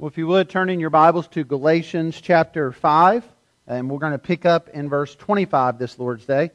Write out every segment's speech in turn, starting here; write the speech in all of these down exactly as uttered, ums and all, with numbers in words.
Well, if you would, turn in your Bibles to Galatians chapter five, and we're going to pick up in verse twenty-five this Lord's Day.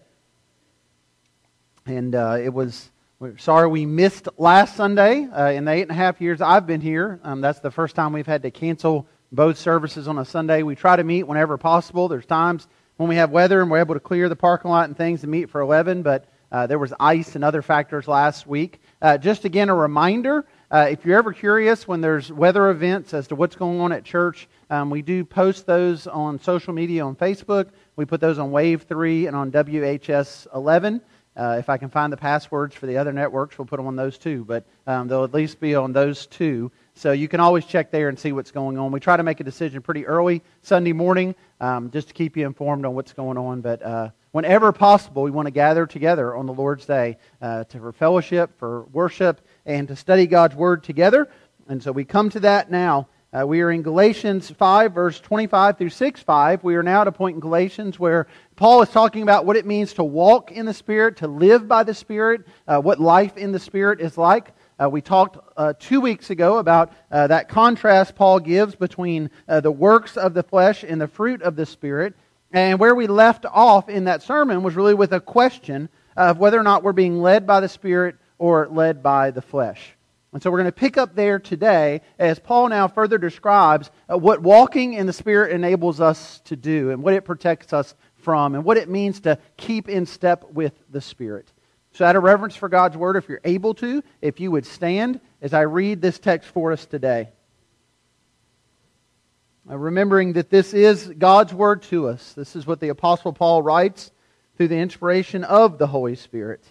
And uh, it was, we're sorry we missed last Sunday. Uh, in the eight and a half years I've been here, um, that's the first time we've had to cancel both services on a Sunday. We try to meet whenever possible. There's times when we have weather and we're able to clear the parking lot and things and meet for eleven, but uh, there was ice and other factors last week. Uh, just again, a reminder. Uh, if you're ever curious when there's weather events as to what's going on at church, um, we do post those on social media on Facebook. We put those on Wave three and on W H S eleven. Uh, if I can find the passwords for the other networks, we'll put them on those too. But um, they'll at least be on those two. So you can always check there and see what's going on. We try to make a decision pretty early Sunday morning um, just to keep you informed on what's going on. But uh, whenever possible, we want to gather together on the Lord's Day uh, to, for fellowship, for worship, and to study God's Word together. And so we come to that now. Uh, we are in Galatians five, verse twenty-five through six five. We are now at a point in Galatians where Paul is talking about what it means to walk in the Spirit, to live by the Spirit, uh, what life in the Spirit is like. Uh, we talked uh, two weeks ago about uh, that contrast Paul gives between uh, the works of the flesh and the fruit of the Spirit. And where we left off in that sermon was really with a question of whether or not we're being led by the Spirit or led by the flesh. And so we're going to pick up there today as Paul now further describes what walking in the Spirit enables us to do and what it protects us from and what it means to keep in step with the Spirit. So out of reverence for God's Word, if you're able to, if you would stand as I read this text for us today. Remembering that this is God's Word to us. This is what the Apostle Paul writes through the inspiration of the Holy Spirit.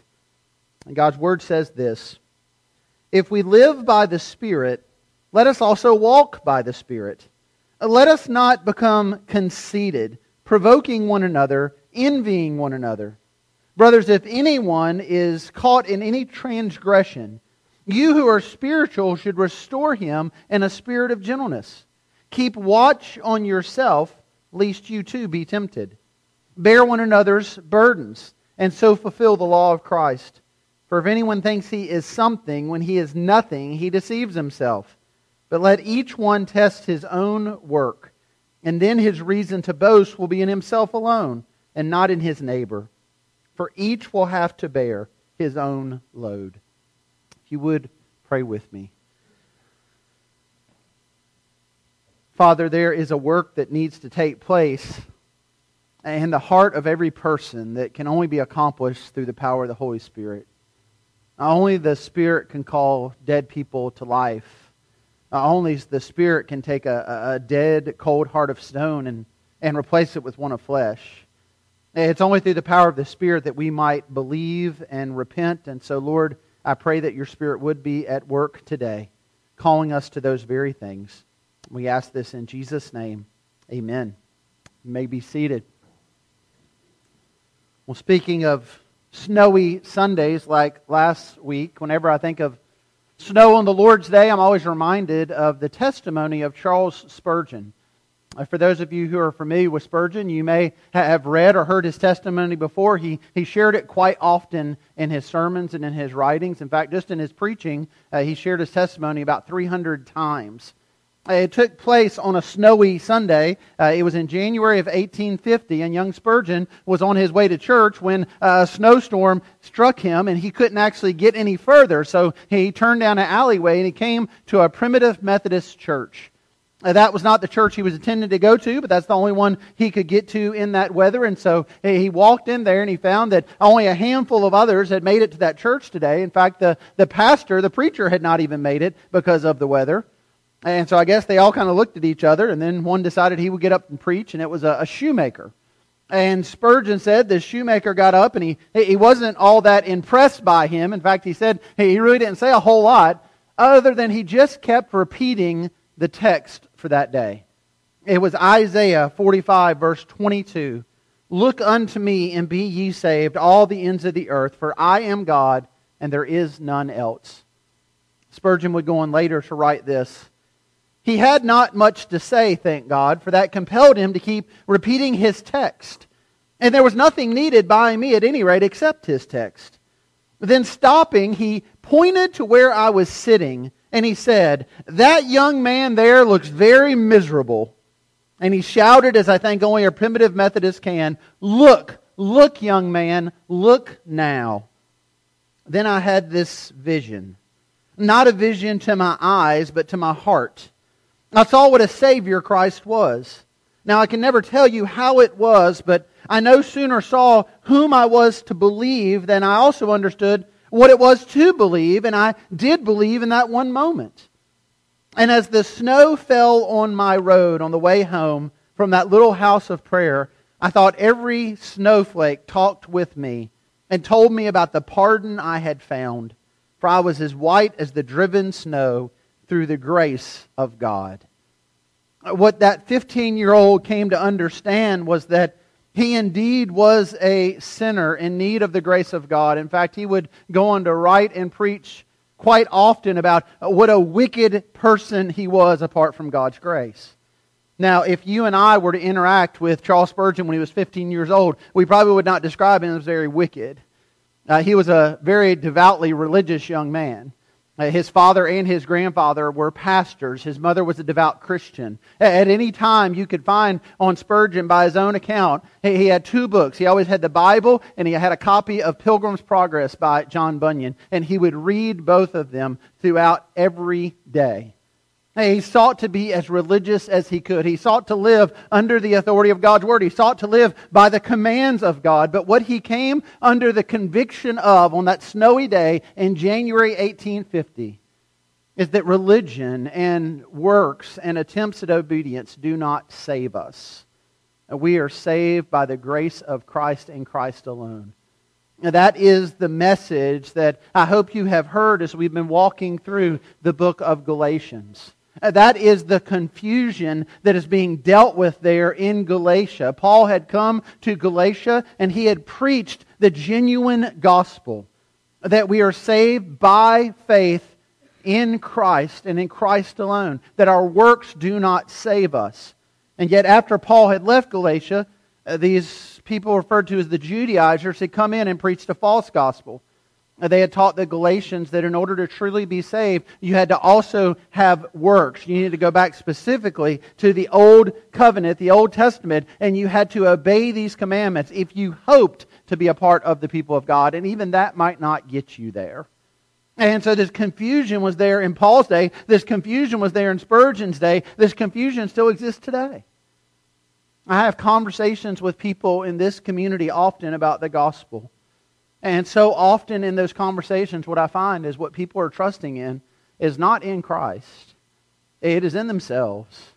And God's Word says this: if we live by the Spirit, let us also walk by the Spirit. Let us not become conceited, provoking one another, envying one another. Brothers, if anyone is caught in any transgression, you who are spiritual should restore him in a spirit of gentleness. Keep watch on yourself, lest you too be tempted. Bear one another's burdens, and so fulfill the law of Christ. For if anyone thinks he is something when he is nothing, he deceives himself. But let each one test his own work, and then his reason to boast will be in himself alone, and not in his neighbor. For each will have to bear his own load. If you would, pray with me. Father, there is a work that needs to take place in the heart of every person that can only be accomplished through the power of the Holy Spirit. Only the Spirit can call dead people to life. Only the Spirit can take a, a dead, cold heart of stone and, and replace it with one of flesh. It's only through the power of the Spirit that we might believe and repent. And so, Lord, I pray that your Spirit would be at work today, calling us to those very things. We ask this in Jesus' name. Amen. You may be seated. Well, speaking of snowy Sundays like last week, whenever I think of snow on the Lord's Day, I'm always reminded of the testimony of Charles Spurgeon. For those of you who are familiar with Spurgeon, you may have read or heard his testimony before. He he shared it quite often in his sermons and in his writings. In fact, just in his preaching, uh, he shared his testimony about three hundred times. It took place on a snowy Sunday. Uh, it was in January of eighteen fifty, and young Spurgeon was on his way to church when a snowstorm struck him, and he couldn't actually get any further. So he turned down an alleyway, and he came to a primitive Methodist church. Uh, that was not the church he was intended to go to, but that's the only one he could get to in that weather. And so he walked in there, and he found that only a handful of others had made it to that church today. In fact, the, the pastor, the preacher, had not even made it because of the weather. And so I guess they all kind of looked at each other, and then one decided he would get up and preach, and it was a, a shoemaker. And Spurgeon said the shoemaker got up, and he, he wasn't all that impressed by him. In fact, he said he really didn't say a whole lot, other than he just kept repeating the text for that day. It was Isaiah forty-five, verse twenty-two. Look unto me, and be ye saved, all the ends of the earth, for I am God, and there is none else. Spurgeon would go on later to write this: he had not much to say, thank God, for that compelled him to keep repeating his text. And there was nothing needed by me at any rate except his text. Then stopping, he pointed to where I was sitting and he said, "That young man there looks very miserable." And he shouted, as I think only a primitive Methodist can, "Look, look, young man, look now." Then I had this vision. Not a vision to my eyes, but to my heart. I saw what a Savior Christ was. Now, I can never tell you how it was, but I no sooner saw whom I was to believe than I also understood what it was to believe, and I did believe in that one moment. And as the snow fell on my road on the way home from that little house of prayer, I thought every snowflake talked with me and told me about the pardon I had found, for I was as white as the driven snow through the grace of God. What that fifteen-year-old came to understand was that he indeed was a sinner in need of the grace of God. In fact, he would go on to write and preach quite often about what a wicked person he was apart from God's grace. Now, if you and I were to interact with Charles Spurgeon when he was fifteen years old, we probably would not describe him as very wicked. Uh, he was a very devoutly religious young man. Uh, his father and his grandfather were pastors. His mother was a devout Christian. At any time you could find on Spurgeon, by his own account, he, he had two books. He always had the Bible, and he had a copy of Pilgrim's Progress by John Bunyan. And he would read both of them throughout every day. He sought to be as religious as he could. He sought to live under the authority of God's Word. He sought to live by the commands of God. But what he came under the conviction of on that snowy day in January eighteen fifty is that religion and works and attempts at obedience do not save us. We are saved by the grace of Christ and Christ alone. Now, that is the message that I hope you have heard as we've been walking through the book of Galatians. That is the confusion that is being dealt with there in Galatia. Paul had come to Galatia and he had preached the genuine gospel, that we are saved by faith in Christ and in Christ alone, that our works do not save us. And yet after Paul had left Galatia, these people referred to as the Judaizers had come in and preached a false gospel. They had taught the Galatians that in order to truly be saved, you had to also have works. You needed to go back specifically to the Old Covenant, the Old Testament, and you had to obey these commandments if you hoped to be a part of the people of God. And even that might not get you there. And so this confusion was there in Paul's day. This confusion was there in Spurgeon's day. This confusion still exists today. I have conversations with people in this community often about the gospel. And so often in those conversations, what I find is what people are trusting in is not in Christ. It is in themselves.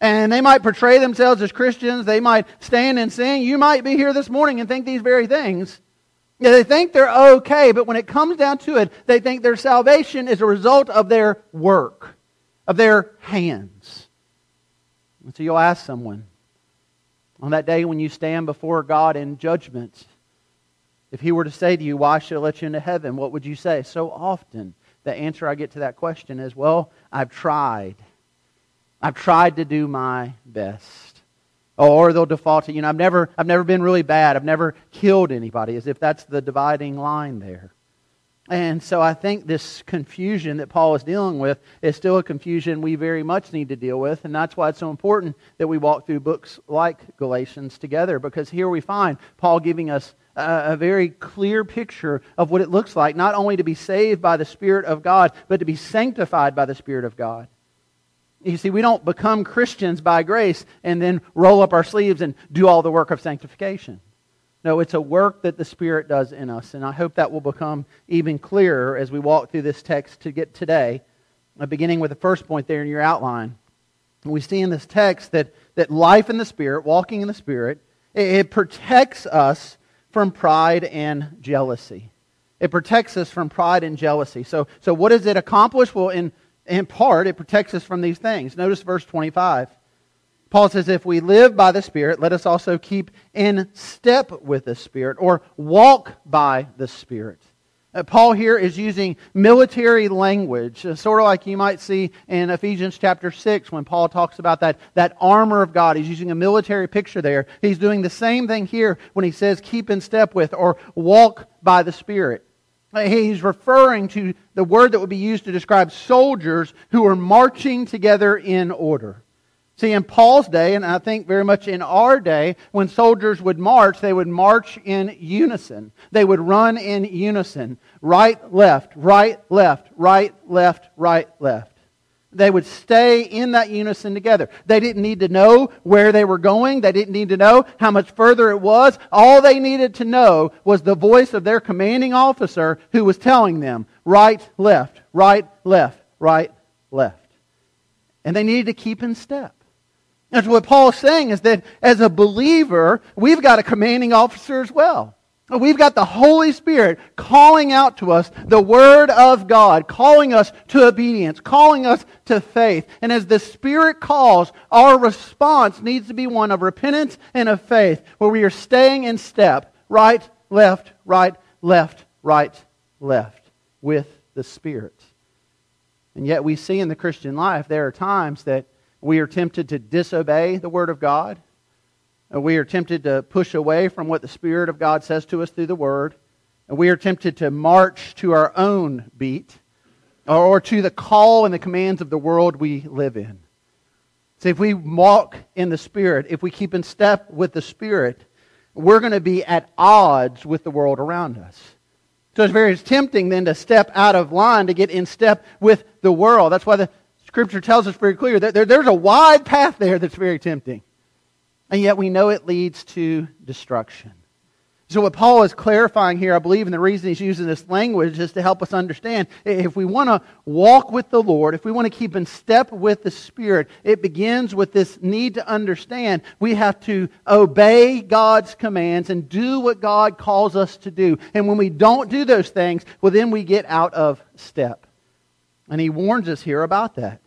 And they might portray themselves as Christians. They might stand and sing. You might be here this morning and think these very things. Yeah, they think they're okay, but when it comes down to it, they think their salvation is a result of their work, of their hands. And so you'll ask someone, on that day when you stand before God in judgment, if He were to say to you, "Why should I let you into heaven?" what would you say? So often the answer I get to that question is, "Well, I've tried. I've tried to do my best." Or they'll default to, you know, I've never, I've never been really bad. I've never killed anybody," as if that's the dividing line there. And so I think this confusion that Paul is dealing with is still a confusion we very much need to deal with. And that's why it's so important that we walk through books like Galatians together. Because here we find Paul giving us a, a very clear picture of what it looks like. Not only to be saved by the Spirit of God, but to be sanctified by the Spirit of God. You see, we don't become Christians by grace and then roll up our sleeves and do all the work of sanctification. No, it's a work that the Spirit does in us. And I hope that will become even clearer as we walk through this text to get today, beginning with the first point there in your outline. We see in this text that, that life in the Spirit, walking in the Spirit, it, it protects us from pride and jealousy. It protects us from pride and jealousy. So, so what does it accomplish? Well, in, in part, it protects us from these things. Notice verse twenty-five. Paul says, "If we live by the Spirit, let us also keep in step with the Spirit," or walk by the Spirit. Uh, Paul here is using military language, uh, sort of like you might see in Ephesians chapter six when Paul talks about that, that armor of God. He's using a military picture there. He's doing the same thing here when he says, "Keep in step with," or "walk by the Spirit." He's referring to the word that would be used to describe soldiers who are marching together in order. See, in Paul's day, and I think very much in our day, when soldiers would march, they would march in unison. They would run in unison. Right, left, right, left, right, left, right, left. They would stay in that unison together. They didn't need to know where they were going. They didn't need to know how much further it was. All they needed to know was the voice of their commanding officer who was telling them, right, left, right, left, right, left. And they needed to keep in step. That's what Paul's saying, is that as a believer, we've got a commanding officer as well. We've got the Holy Spirit calling out to us the Word of God, calling us to obedience, calling us to faith. And as the Spirit calls, our response needs to be one of repentance and of faith, where we are staying in step, right, left, right, left, right, left, with the Spirit. And yet we see in the Christian life, there are times that we are tempted to disobey the Word of God. We are tempted to push away from what the Spirit of God says to us through the Word. And we are tempted to march to our own beat or to the call and the commands of the world we live in. See, if we walk in the Spirit, if we keep in step with the Spirit, we're going to be at odds with the world around us. So it's very tempting then to step out of line, to get in step with the world. That's why the Scripture tells us very clear that there, there's a wide path there that's very tempting. And yet we know it leads to destruction. So what Paul is clarifying here, I believe, and the reason he's using this language is to help us understand, if we want to walk with the Lord, if we want to keep in step with the Spirit, it begins with this need to understand we have to obey God's commands and do what God calls us to do. And when we don't do those things, well, then we get out of step. And he warns us here about that.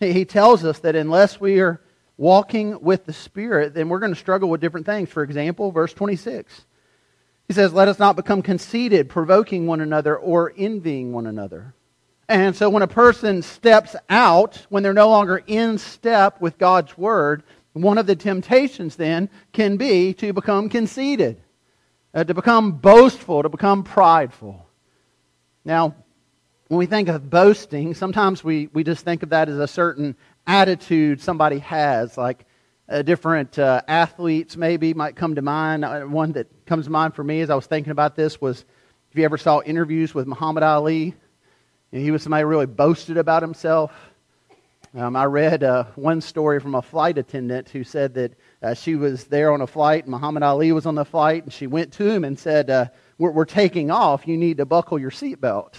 He tells us that unless we are walking with the Spirit, then we're going to struggle with different things. For example, verse twenty-six. He says, let us not become conceited, provoking one another or envying one another. And so when a person steps out, when they're no longer in step with God's Word, one of the temptations then can be to become conceited, uh, to become boastful, to become prideful. Now, when we think of boasting, sometimes we, we just think of that as a certain attitude somebody has, like uh, different uh, athletes maybe might come to mind. One that comes to mind for me as I was thinking about this was, if you ever saw interviews with Muhammad Ali, and he was somebody who really boasted about himself. Um, I read uh, one story from a flight attendant who said that uh, she was there on a flight, and Muhammad Ali was on the flight, and she went to him and said, uh, we're, we're taking off, you need to buckle your seatbelt.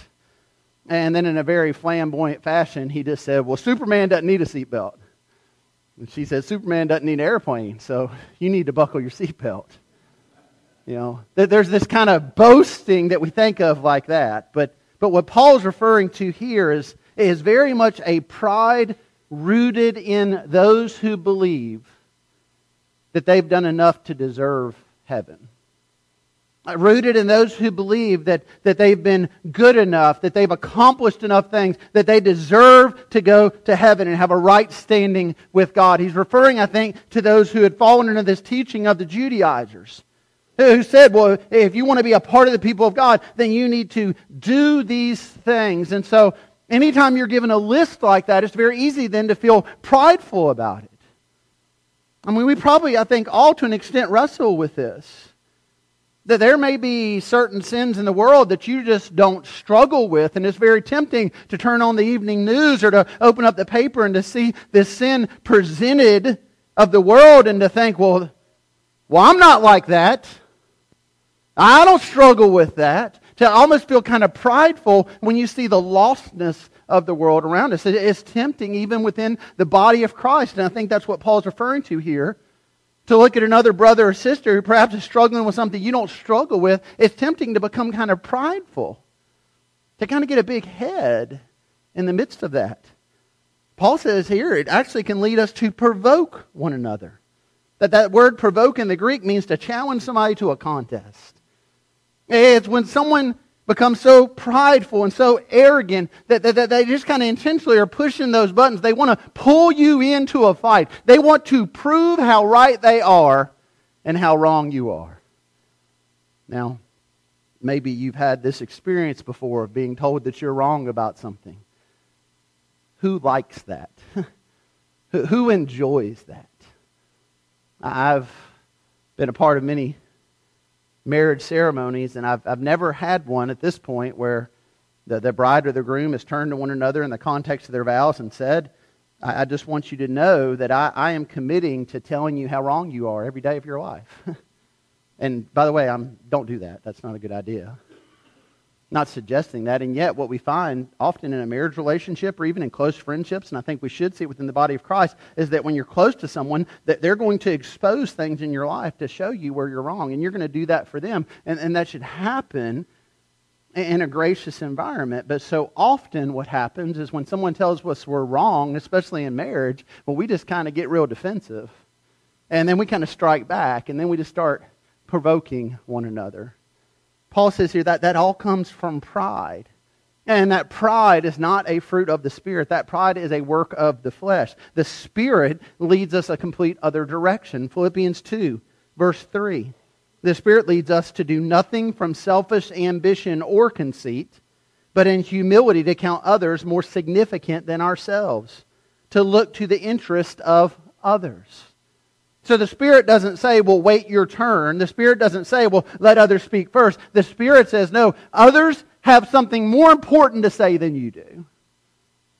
And then in a very flamboyant fashion, he just said, well, Superman doesn't need a seatbelt. And she said, Superman doesn't need an airplane, so you need to buckle your seatbelt. You know, there's this kind of boasting that we think of like that. But but what Paul's referring to here is, is very much a pride rooted in those who believe that they've done enough to deserve heaven. Rooted in those who believe that, that they've been good enough, that they've accomplished enough things, that they deserve to go to heaven and have a right standing with God. He's referring, I think, to those who had fallen into this teaching of the Judaizers, who said, well, if you want to be a part of the people of God, then you need to do these things. And so anytime you're given a list like that, it's very easy then to feel prideful about it. I mean, we probably, I think, all to an extent wrestle with this. That there may be certain sins in the world that you just don't struggle with, and it's very tempting to turn on the evening news or to open up the paper and to see this sin presented of the world and to think, well, well, I'm not like that. I don't struggle with that. To almost feel kind of prideful when you see the lostness of the world around us. It's tempting even within the body of Christ, and I think that's what Paul's referring to here. To look at another brother or sister who perhaps is struggling with something you don't struggle with, it's tempting to become kind of prideful, to kind of get a big head in the midst of that. Paul says here it actually can lead us to provoke one another. That that word provoke in the Greek means to challenge somebody to a contest. It's when someone becomes so prideful and so arrogant that, that, that they just kind of intentionally are pushing those buttons. They want to pull you into a fight. They want to prove how right they are and how wrong you are. Now, Maybe you've had this experience before of being told that you're wrong about something. Who likes that? Who enjoys that? I've been a part of many marriage ceremonies, and I've I've never had one at this point where the, the bride or the groom has turned to one another in the context of their vows and said, I, I just want you to know that I, I am committing to telling you how wrong you are every day of your life. And by the way, I'm don't do that. That's not a good idea. Not suggesting that. And yet what we find often in a marriage relationship or even in close friendships, and I think we should see it within the body of Christ, is that when you're close to someone, that they're going to expose things in your life to show you where you're wrong. And you're going to do that for them. And, and that should happen in a gracious environment. But so often what happens is when someone tells us we're wrong, especially in marriage, well, we just kind of get real defensive. And then we kind of strike back. And then we just start provoking one another. Paul says here that that all comes from pride. And that pride is not a fruit of the Spirit. That pride is a work of the flesh. The Spirit leads us a complete other direction. Philippians two, verse three. The Spirit leads us to do nothing from selfish ambition or conceit, but in humility to count others more significant than ourselves, to look to the interest of others. So the Spirit doesn't say, well, wait your turn. The Spirit doesn't say, well, let others speak first. The Spirit says, no, others have something more important to say than you do.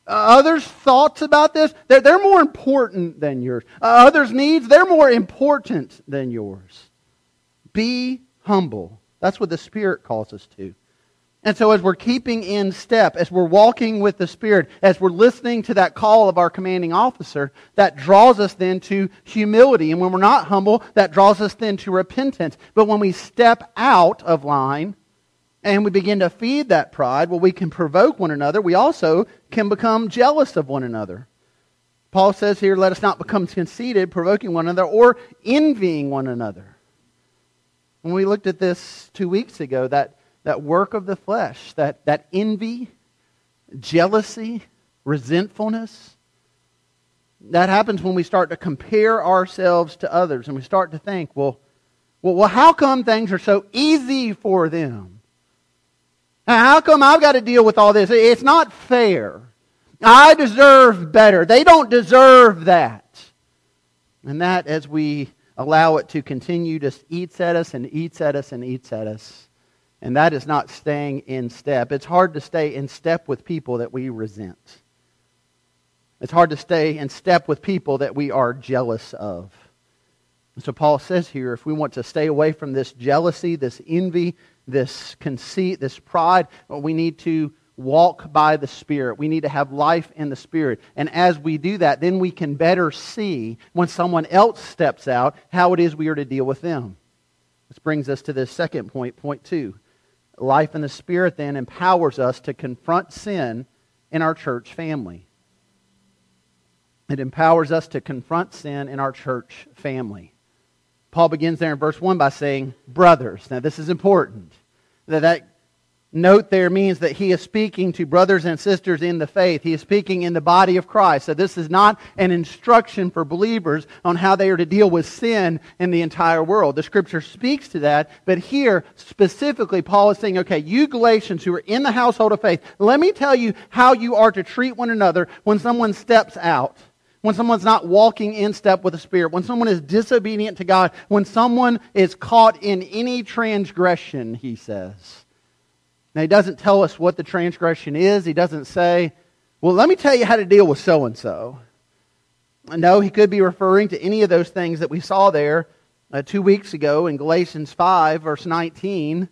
Uh, others' thoughts about this, they're, they're more important than yours. Uh, others' needs, they're more important than yours. Be humble. That's what the Spirit calls us to. And so as we're keeping in step, as we're walking with the Spirit, as we're listening to that call of our commanding officer, that draws us then to humility. And when we're not humble, that draws us then to repentance. But when we step out of line and we begin to feed that pride, well, we can provoke one another. We also can become jealous of one another. Paul says here, let us not become conceited, provoking one another or envying one another. When we looked at this two weeks ago, that That work of the flesh, that, that envy, jealousy, resentfulness, that happens when we start to compare ourselves to others and we start to think, well, well, well how come things are so easy for them? How come I've got to deal with all this? It's not fair. I deserve better. They don't deserve that. And that, as we allow it to continue, just eats at us and eats at us and eats at us. And that is not staying in step. It's hard to stay in step with people that we resent. It's hard to stay in step with people that we are jealous of. And so Paul says here, if we want to stay away from this jealousy, this envy, this conceit, this pride, we need to walk by the Spirit. We need to have life in the Spirit. And as we do that, then we can better see when someone else steps out how it is we are to deal with them. This brings us to this second point, point two. Life in the Spirit then empowers us to confront sin in our church family. It empowers us to confront sin in our church family. Paul begins there in verse one by saying, brothers. Now this is important. That, that note there means that he is speaking to brothers and sisters in the faith. He is speaking in the body of Christ. So this is not an instruction for believers on how they are to deal with sin in the entire world. The Scripture speaks to that. But here, specifically, Paul is saying, okay, you Galatians who are in the household of faith, let me tell you how you are to treat one another when someone steps out. When someone's not walking in step with the Spirit, when someone is disobedient to God, when someone is caught in any transgression, he says. Now, he doesn't tell us what the transgression is. He doesn't say, well, let me tell you how to deal with so-and-so. No, he could be referring to any of those things that we saw there uh, two weeks ago in Galatians five, verse nineteen.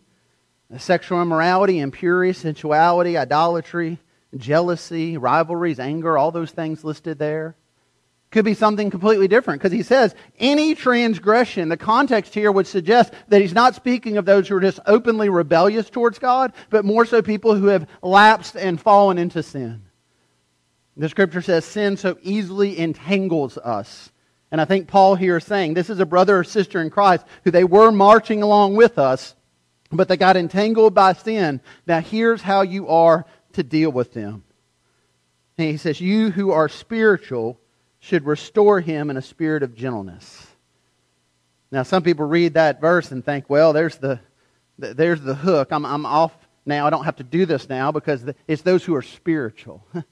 Sexual immorality, impurity, sensuality, idolatry, jealousy, rivalries, anger, all those things listed there. Could be something completely different, because he says any transgression. The context here would suggest that he's not speaking of those who are just openly rebellious towards God, but more so people who have lapsed and fallen into sin. The Scripture says sin so easily entangles us. And I think Paul here is saying this is a brother or sister in Christ who they were marching along with us, but they got entangled by sin. Now here's how you are to deal with them. And he says, you who are spiritual should restore him in a spirit of gentleness. Now, some people read that verse and think, well, there's the There's the hook. I'm, I'm off now. I don't have to do this now because it's those who are spiritual. You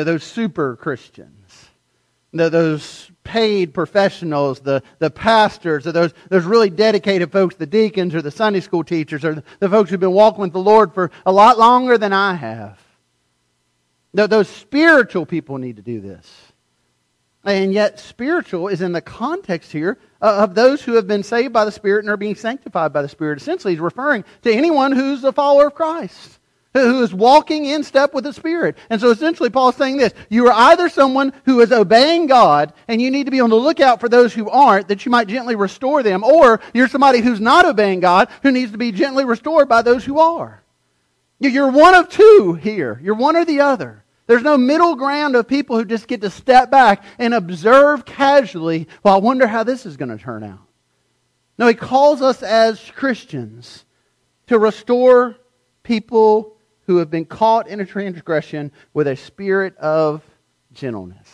know, those super Christians, the, those paid professionals, the, the pastors, or those, those really dedicated folks, the deacons or the Sunday school teachers or the folks who've been walking with the Lord for a lot longer than I have. Those spiritual people need to do this. And yet spiritual is in the context here of those who have been saved by the Spirit and are being sanctified by the Spirit. Essentially, he's referring to anyone who's a follower of Christ, who is walking in step with the Spirit. And so essentially Paul's saying this: you are either someone who is obeying God and you need to be on the lookout for those who aren't, that you might gently restore them, or you're somebody who's not obeying God who needs to be gently restored by those who are. You're one of two here. You're one or the other. There's no middle ground of people who just get to step back and observe casually, well, I wonder how this is going to turn out. No, he calls us as Christians to restore people who have been caught in a transgression with a spirit of gentleness.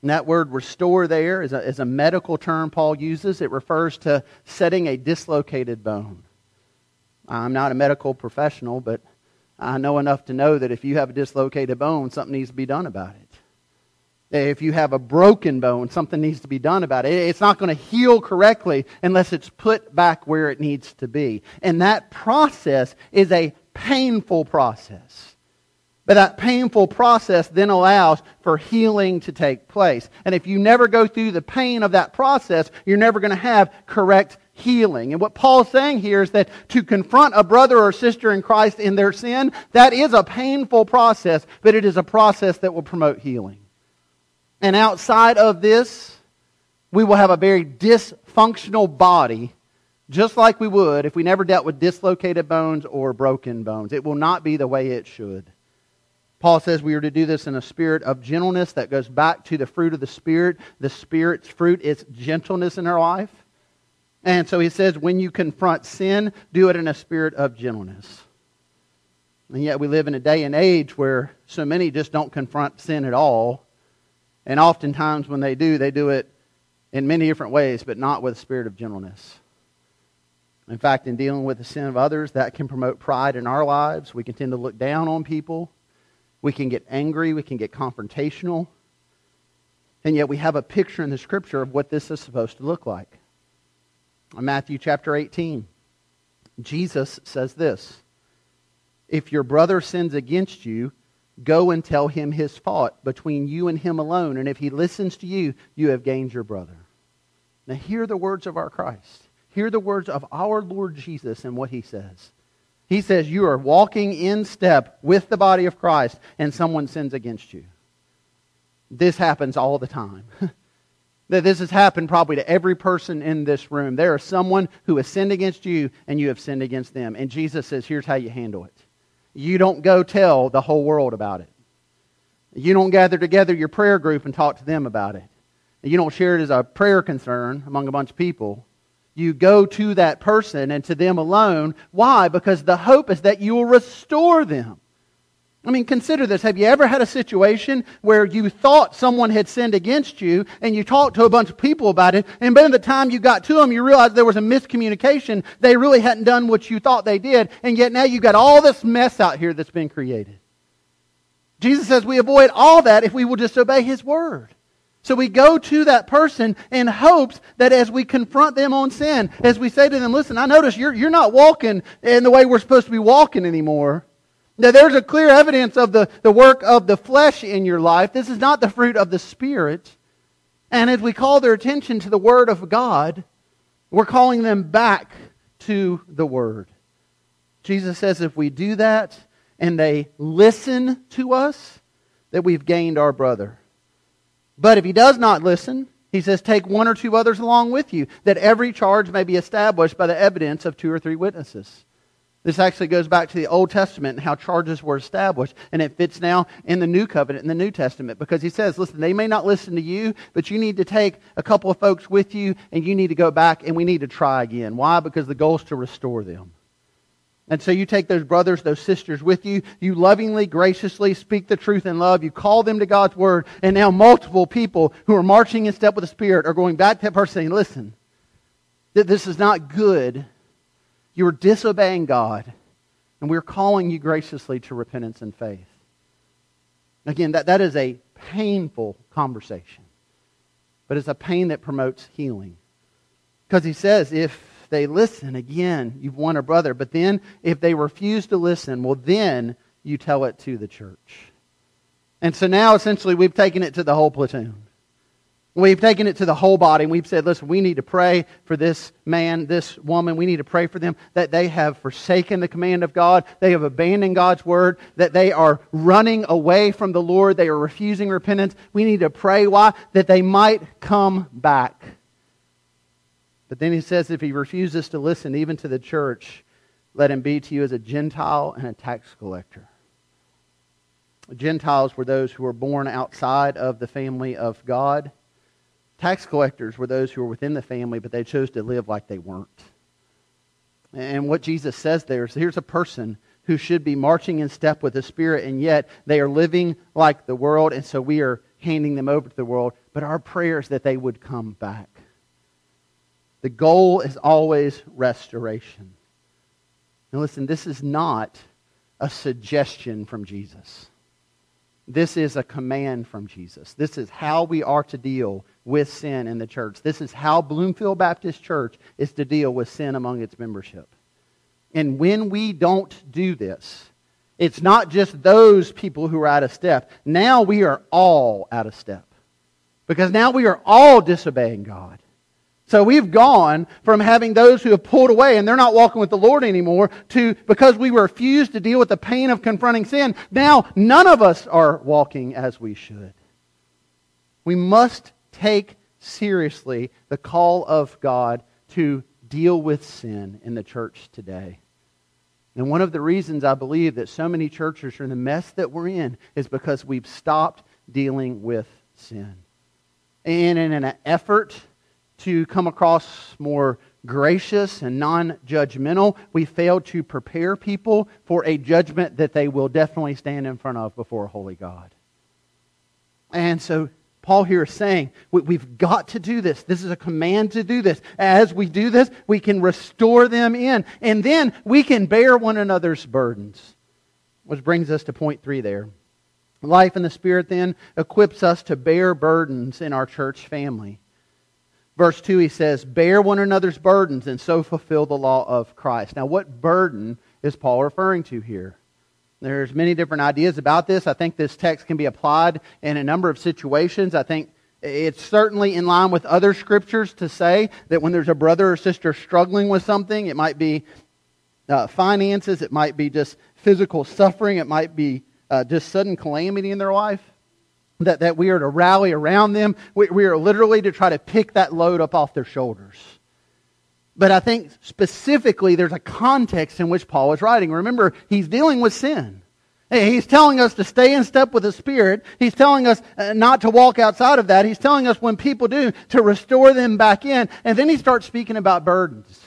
And that word restore there is a, is a medical term Paul uses. It refers to setting a dislocated bone. I'm not a medical professional, but I know enough to know that if you have a dislocated bone, something needs to be done about it. If you have a broken bone, something needs to be done about it. It's not going to heal correctly unless it's put back where it needs to be. And that process is a painful process. But that painful process then allows for healing to take place. And if you never go through the pain of that process, you're never going to have correct healing. And what Paul's saying here is that to confront a brother or sister in Christ in their sin, that is a painful process, but it is a process that will promote healing. And outside of this, we will have a very dysfunctional body, just like we would if we never dealt with dislocated bones or broken bones. It will not be the way it should. Paul says we are to do this in a spirit of gentleness that goes back to the fruit of the Spirit. The Spirit's fruit is gentleness in our life. And so he says, when you confront sin, do it in a spirit of gentleness. And yet we live in a day and age where so many just don't confront sin at all. And oftentimes when they do, they do it in many different ways, but not with a spirit of gentleness. In fact, in dealing with the sin of others, that can promote pride in our lives. We can tend to look down on people. We can get angry. We can get confrontational. And yet we have a picture in the Scripture of what this is supposed to look like. In Matthew chapter eighteen, Jesus says this: if your brother sins against you, go and tell him his fault between you and him alone. And if he listens to you, you have gained your brother. Now hear the words of our Christ. Hear the words of our Lord Jesus and what he says. He says you are walking in step with the body of Christ and someone sins against you. This happens all the time. That this has happened probably to every person in this room. There is someone who has sinned against you and you have sinned against them. And Jesus says, here's how you handle it. You don't go tell the whole world about it. You don't gather together your prayer group and talk to them about it. You don't share it as a prayer concern among a bunch of people. You go to that person and to them alone. Why? Because the hope is that you will restore them. I mean, consider this. Have you ever had a situation where you thought someone had sinned against you and you talked to a bunch of people about it, and by the time you got to them, you realized there was a miscommunication. They really hadn't done what you thought they did, and yet now you've got all this mess out here that's been created. Jesus says we avoid all that if we will just obey His Word. So we go to that person in hopes that as we confront them on sin, as we say to them, listen, I notice you're, you're not walking in the way we're supposed to be walking anymore. Now there's a clear evidence of the, the work of the flesh in your life. This is not the fruit of the Spirit. And as we call their attention to the Word of God, we're calling them back to the Word. Jesus says if we do that and they listen to us, that we've gained our brother. But if he does not listen, he says take one or two others along with you, that every charge may be established by the evidence of two or three witnesses. This actually goes back to the Old Testament and how charges were established. And it fits now in the New Covenant, in the New Testament. Because he says, listen, they may not listen to you, but you need to take a couple of folks with you and you need to go back and we need to try again. Why? Because the goal is to restore them. And so you take those brothers, those sisters with you. You lovingly, graciously speak the truth in love. You call them to God's Word. And now multiple people who are marching in step with the Spirit are going back to that person saying, listen, this is not good. You were disobeying God. And we're calling you graciously to repentance and faith. Again, that, that is a painful conversation. But it's a pain that promotes healing. Because he says, if they listen, again, you've won a brother. But then, if they refuse to listen, well, then you tell it to the church. And so now, essentially, we've taken it to the whole platoon. We've taken it to the whole body. And we've said, listen, we need to pray for this man, this woman. We need to pray for them that they have forsaken the command of God. They have abandoned God's word. That they are running away from the Lord. They are refusing repentance. We need to pray. Why? That they might come back. But then he says, if he refuses to listen even to the church, let him be to you as a Gentile and a tax collector. Gentiles were those who were born outside of the family of God. Tax collectors were those who were within the family, but they chose to live like they weren't. And what Jesus says there is, here's a person who should be marching in step with the Spirit, and yet they are living like the world, and so we are handing them over to the world. But our prayer is that they would come back. The goal is always restoration. Now listen, this is not a suggestion from Jesus. This is a command from Jesus. This is how we are to deal with sin in the church. This is how Bloomfield Baptist Church is to deal with sin among its membership. And when we don't do this, it's not just those people who are out of step. Now we are all out of step. Because now we are all disobeying God. So we've gone from having those who have pulled away and they're not walking with the Lord anymore to, because we refuse to deal with the pain of confronting sin, now none of us are walking as we should. We must take seriously the call of God to deal with sin in the church today. And one of the reasons I believe that so many churches are in the mess that we're in is because we've stopped dealing with sin. And in an effort to come across more gracious and non-judgmental, we fail to prepare people for a judgment that they will definitely stand in front of before a holy God. And so Paul here is saying, we've got to do this. This is a command to do this. As we do this, we can restore them in. And then we can bear one another's burdens. Which brings us to point three there. Life in the Spirit then equips us to bear burdens in our church family. Verse two, he says, bear one another's burdens and so fulfill the law of Christ. Now, what burden is Paul referring to here? There's many different ideas about this. I think this text can be applied in a number of situations. I think it's certainly in line with other scriptures to say that when there's a brother or sister struggling with something, it might be uh, finances, it might be just physical suffering, it might be uh, just sudden calamity in their life. That, that we are to rally around them. We, we are literally to try to pick that load up off their shoulders. But I think specifically there's a context in which Paul is writing. Remember, he's dealing with sin. He's telling us to stay in step with the Spirit. He's telling us not to walk outside of that. He's telling us when people do, to restore them back in. And then he starts speaking about burdens.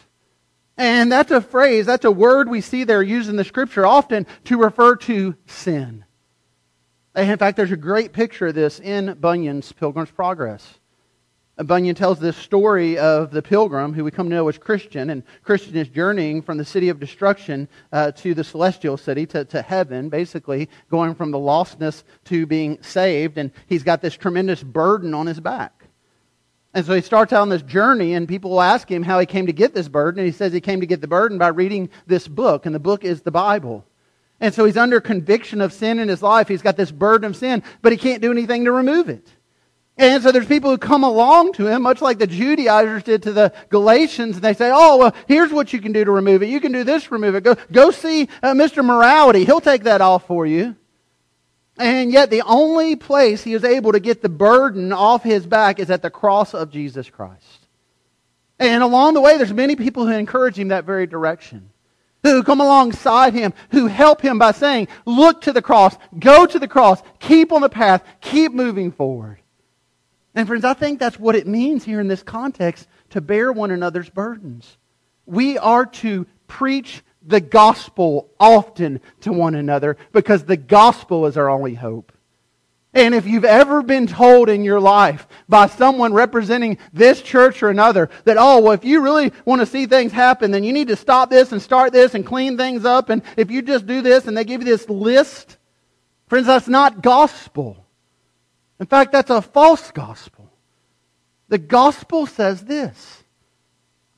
And that's a phrase, that's a word we see there used in the Scripture often to refer to sin. In fact, there's a great picture of this in Bunyan's Pilgrim's Progress. Bunyan tells this story of the pilgrim who we come to know as Christian, and Christian is journeying from the city of destruction uh, to the celestial city, to, to heaven, basically going from the lostness to being saved, and he's got this tremendous burden on his back. And so he starts out on this journey, and people will ask him how he came to get this burden, and he says he came to get the burden by reading this book, and the book is the Bible. And so he's under conviction of sin in his life. He's got this burden of sin, but he can't do anything to remove it. And so there's people who come along to him, much like the Judaizers did to the Galatians, and they say, oh, well, here's what you can do to remove it. You can do this to remove it. Go, go see uh, Mister Morality. He'll take that off for you. And yet the only place he is able to get the burden off his back is at the cross of Jesus Christ. And along the way, there's many people who encourage him that very direction, who come alongside him, who help him by saying, look to the cross, go to the cross, keep on the path, keep moving forward. And friends, I think that's what it means here in this context to bear one another's burdens. We are to preach the gospel often to one another because the gospel is our only hope. And if you've ever been told in your life by someone representing this church or another that, oh, well, if you really want to see things happen, then you need to stop this and start this and clean things up. And if you just do this, and they give you this list, friends, that's not gospel. In fact, that's a false gospel. The gospel says this: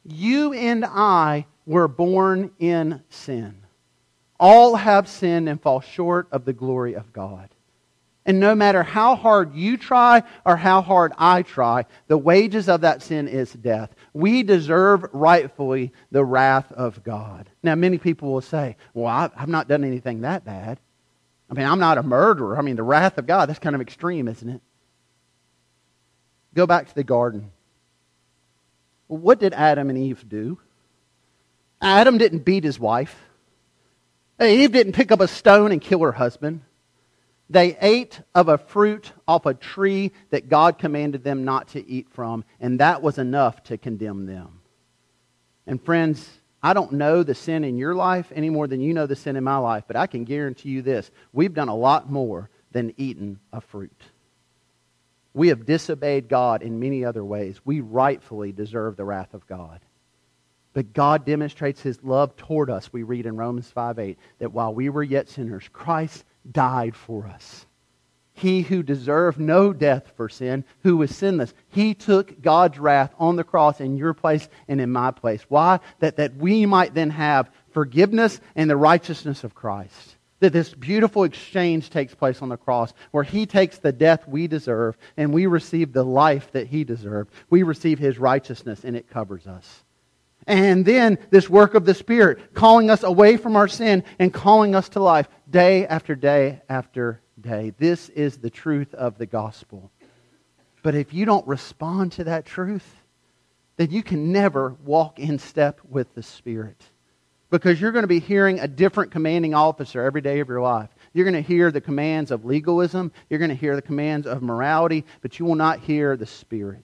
you and I were born in sin. All have sinned and fall short of the glory of God. And no matter how hard you try or how hard I try, the wages of that sin is death. We deserve rightfully the wrath of God. Now, many people will say, well, I've not done anything that bad. I mean, I'm not a murderer. I mean, the wrath of God, that's kind of extreme, isn't it? Go back to the garden. What did Adam and Eve do? Adam didn't beat his wife. Eve didn't pick up a stone and kill her husband. They ate of a fruit off a tree that God commanded them not to eat from, and that was enough to condemn them. And friends, I don't know the sin in your life any more than you know the sin in my life, but I can guarantee you this: we've done a lot more than eaten a fruit. We have disobeyed God in many other ways. We rightfully deserve the wrath of God. But God demonstrates His love toward us, we read in Romans five eight, that while we were yet sinners, Christ died for us. He who deserved no death for sin, who was sinless, He took God's wrath on the cross in your place and in my place. Why? That, that we might then have forgiveness and the righteousness of Christ. That this beautiful exchange takes place on the cross, where He takes the death we deserve and we receive the life that He deserved. We receive His righteousness and it covers us. And then this work of the Spirit, calling us away from our sin and calling us to life day after day after day. This is the truth of the gospel. But if you don't respond to that truth, then you can never walk in step with the Spirit. Because you're going to be hearing a different commanding officer every day of your life. You're going to hear the commands of legalism. You're going to hear the commands of morality. But you will not hear the Spirit.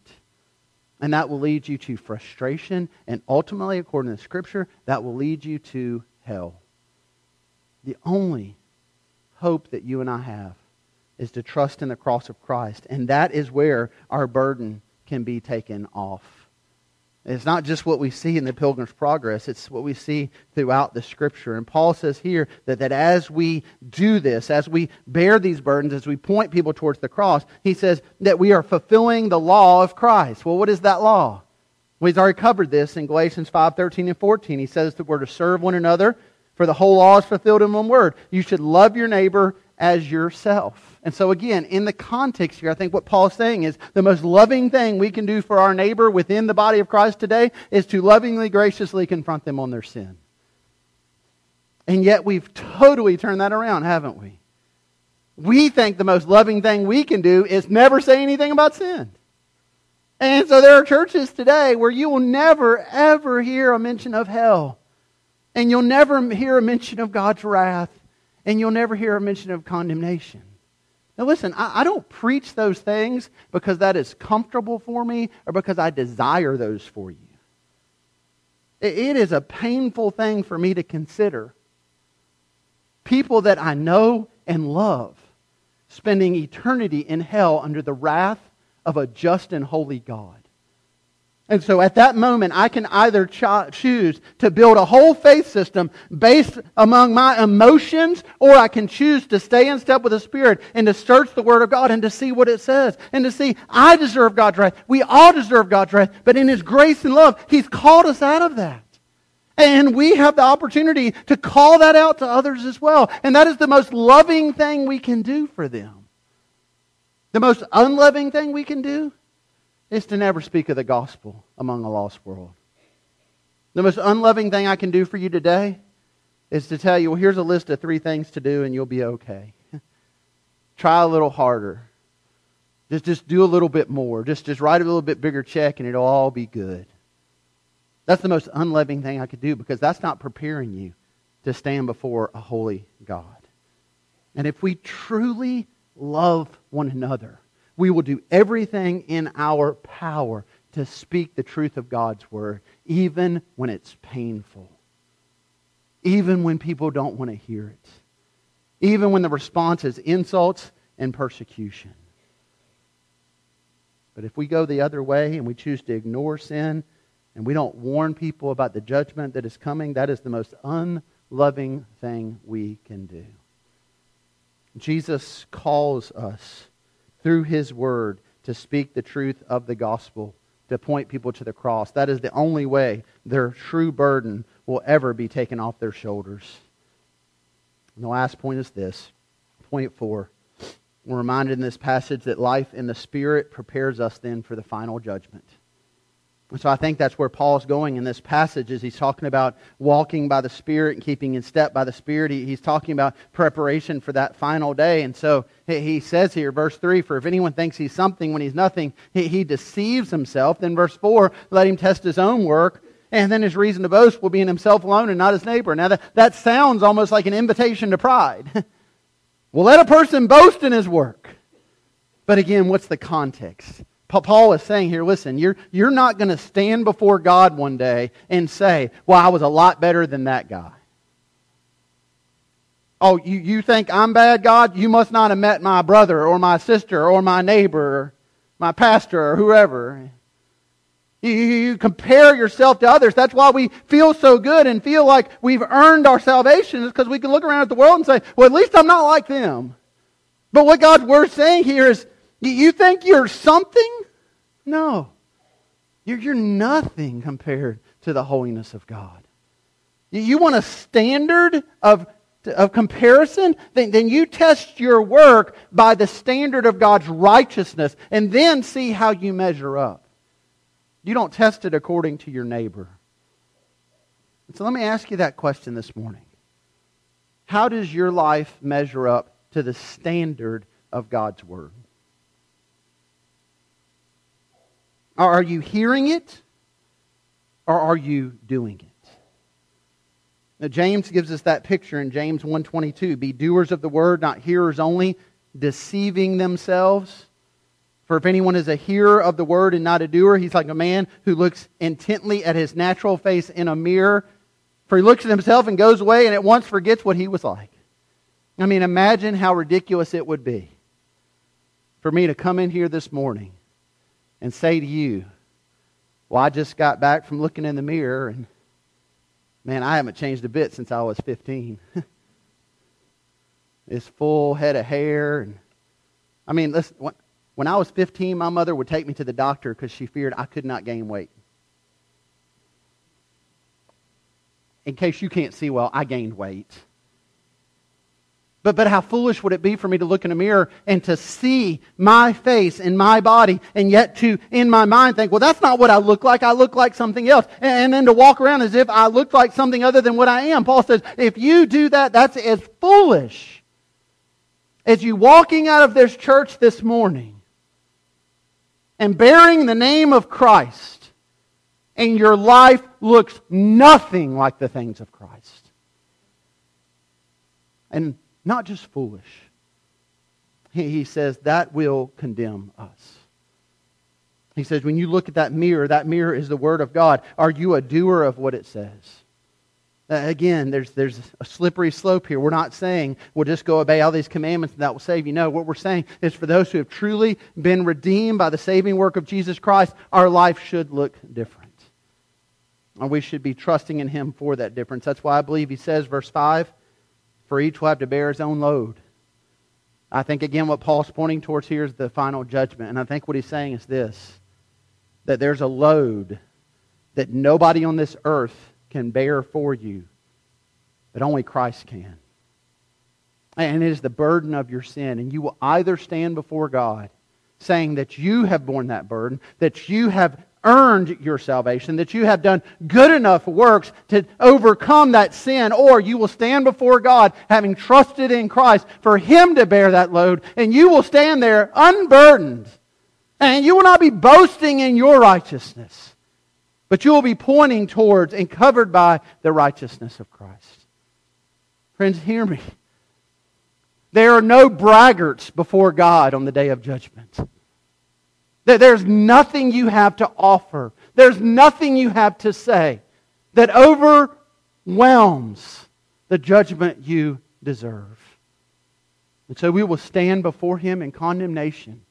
And that will lead you to frustration. And ultimately, according to Scripture, that will lead you to hell. The only hope that you and I have is to trust in the cross of Christ. And that is where our burden can be taken off. And it's not just what we see in the Pilgrim's Progress. It's what we see throughout the Scripture. And Paul says here that, that as we do this, as we bear these burdens, as we point people towards the cross, he says that we are fulfilling the law of Christ. Well, what is that law? Well, he's already covered this in Galatians five thirteen and fourteen. He says that we're to serve one another, for the whole law is fulfilled in one word. You should love your neighbor as yourself. And so again, in the context here, I think what Paul's saying is the most loving thing we can do for our neighbor within the body of Christ today is to lovingly, graciously confront them on their sin. And yet we've totally turned that around, haven't we? We think the most loving thing we can do is never say anything about sin. And so there are churches today where you will never, ever hear a mention of hell. And you'll never hear a mention of God's wrath. And you'll never hear a mention of condemnation. Now listen, I, I don't preach those things because that is comfortable for me or because I desire those for you. It, it is a painful thing for me to consider people that I know and love spending eternity in hell under the wrath of a just and holy God. And so at that moment, I can either cho- choose to build a whole faith system based among my emotions, or I can choose to stay in step with the Spirit and to search the Word of God and to see what it says and to see I deserve God's wrath. We all deserve God's wrath, but in His grace and love, He's called us out of that. And we have the opportunity to call that out to others as well. And that is the most loving thing we can do for them. The most unloving thing we can do is to never speak of the gospel among a lost world. The most unloving thing I can do for you today is to tell you, well, here's a list of three things to do and you'll be okay. Try a little harder. Just, just do a little bit more. Just, just write a little bit bigger check and it'll all be good. That's the most unloving thing I could do, because that's not preparing you to stand before a holy God. And if we truly love one another, we will do everything in our power to speak the truth of God's Word, even when it's painful. Even when people don't want to hear it. Even when the response is insults and persecution. But if we go the other way and we choose to ignore sin and we don't warn people about the judgment that is coming, that is the most unloving thing we can do. Jesus calls us through His Word to speak the truth of the gospel, to point people to the cross. That is the only way their true burden will ever be taken off their shoulders. And the last point is this, point four. We're reminded in this passage that life in the Spirit prepares us then for the final judgment. And so I think that's where Paul's going in this passage, is he's talking about walking by the Spirit and keeping in step by the Spirit. He, he's talking about preparation for that final day. And so he, he says here, verse three, for if anyone thinks he's something when he's nothing, he, he deceives himself. Then verse four, let him test his own work. And then his reason to boast will be in himself alone and not his neighbor. Now that, that sounds almost like an invitation to pride. Well, let a person boast in his work. But again, what's the context? Paul is saying here, listen, you're, you're not going to stand before God one day and say, well, I was a lot better than that guy. Oh, you, you think I'm bad, God? You must not have met my brother or my sister or my neighbor or my pastor or whoever. You, you compare yourself to others. That's why we feel so good and feel like we've earned our salvation, is because we can look around at the world and say, well, at least I'm not like them. But what God's Word is saying here is, you think you're something? No. You're, you're nothing compared to the holiness of God. You, you want a standard of, of comparison? Then, then you test your work by the standard of God's righteousness and then see how you measure up. You don't test it according to your neighbor. And so let me ask you that question this morning. How does your life measure up to the standard of God's Word? Are you hearing it, or are you doing it? Now, James gives us that picture in James one twenty-two. Be doers of the word, not hearers only, deceiving themselves. For if anyone is a hearer of the word and not a doer, he's like a man who looks intently at his natural face in a mirror. For he looks at himself and goes away and at once forgets what he was like. I mean, imagine how ridiculous it would be for me to come in here this morning and say to you, well, I just got back from looking in the mirror and, man, I haven't changed a bit since I was fifteen. This full head of hair. And I mean, listen, when I was fifteen, my mother would take me to the doctor because she feared I could not gain weight. In case you can't see well, I gained weight. But, but how foolish would it be for me to look in a mirror and to see my face and my body, and yet to, in my mind, think, well, that's not what I look like. I look like something else. And, and then to walk around as if I looked like something other than what I am. Paul says, if you do that, that's as foolish as you walking out of this church this morning and bearing the name of Christ, and your life looks nothing like the things of Christ. And not just foolish. He says that will condemn us. He says when you look at that mirror, that mirror is the Word of God. Are you a doer of what it says? Again, there's, there's a slippery slope here. We're not saying we'll just go obey all these commandments and that will save you. No, what we're saying is for those who have truly been redeemed by the saving work of Jesus Christ, our life should look different. And we should be trusting in Him for that difference. That's why I believe He says, verse five, for each will have to bear his own load. I think, again, what Paul's pointing towards here is the final judgment. And I think what he's saying is this, that there's a load that nobody on this earth can bear for you, but only Christ can. And it is the burden of your sin. And you will either stand before God saying that you have borne that burden, that you have earned your salvation, that you have done good enough works to overcome that sin, or you will stand before God having trusted in Christ for Him to bear that load, and you will stand there unburdened, and you will not be boasting in your righteousness, but you will be pointing towards and covered by the righteousness of Christ. Friends, hear me. There are no braggarts before God on the day of judgment. There's nothing you have to offer. There's nothing you have to say that overwhelms the judgment you deserve. And so we will stand before Him in condemnation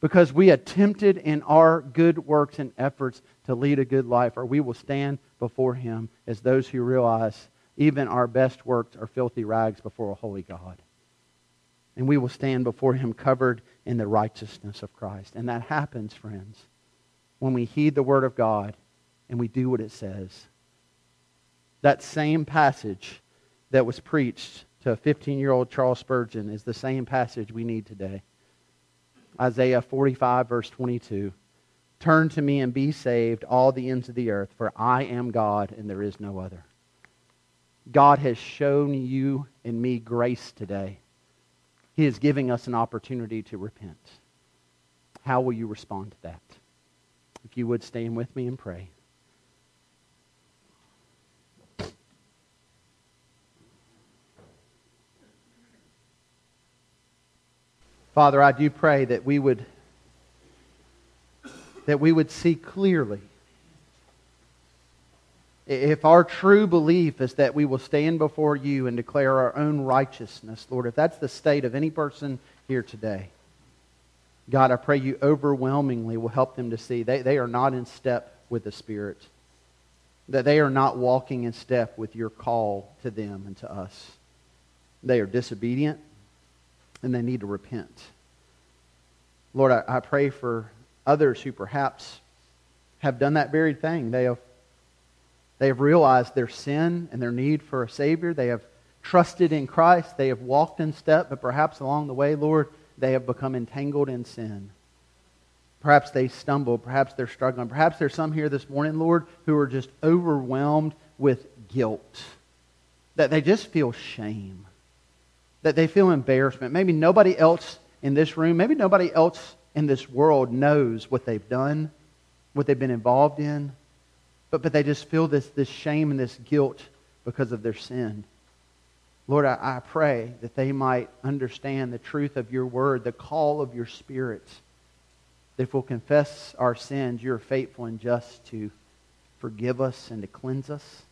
because we attempted in our good works and efforts to lead a good life. Or we will stand before Him as those who realize even our best works are filthy rags before a holy God. And we will stand before Him covered in the righteousness of Christ. And that happens, friends, when we heed the Word of God and we do what it says. That same passage that was preached to a fifteen-year-old Charles Spurgeon is the same passage we need today. Isaiah forty-five, verse twenty-two. Turn to me and be saved, all the ends of the earth, for I am God and there is no other. God has shown you and me grace today. He is giving us an opportunity to repent. How will you respond to that? If you would, stand with me and pray. Father, I do pray that we would that we would see clearly. If our true belief is that we will stand before You and declare our own righteousness, Lord, if that's the state of any person here today, God, I pray You overwhelmingly will help them to see they, they are not in step with the Spirit, that they are not walking in step with Your call to them and to us. They are disobedient, and they need to repent. Lord, I, I pray for others who perhaps have done that very thing. They have They have realized their sin and their need for a Savior. They have trusted in Christ. They have walked in step, but perhaps along the way, Lord, they have become entangled in sin. Perhaps they stumble. Perhaps they're struggling. Perhaps there's some here this morning, Lord, who are just overwhelmed with guilt, that they just feel shame, that they feel embarrassment. Maybe nobody else in this room, maybe nobody else in this world knows what they've done, what they've been involved in. But, but they just feel this, this shame and this guilt because of their sin. Lord, I, I pray that they might understand the truth of Your Word, the call of Your Spirit. That if we'll confess our sins, You're faithful and just to forgive us and to cleanse us.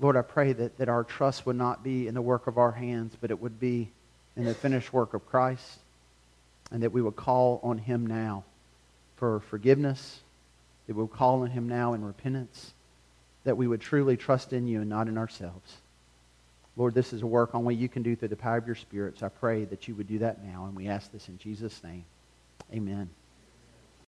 Lord, I pray that, that our trust would not be in the work of our hands, but it would be in the finished work of Christ. And that we would call on Him now for forgiveness. That we'll call on Him now in repentance, that we would truly trust in You and not in ourselves. Lord, this is a work only You can do through the power of Your Spirit, so I pray that You would do that now, and we ask this in Jesus' name. Amen.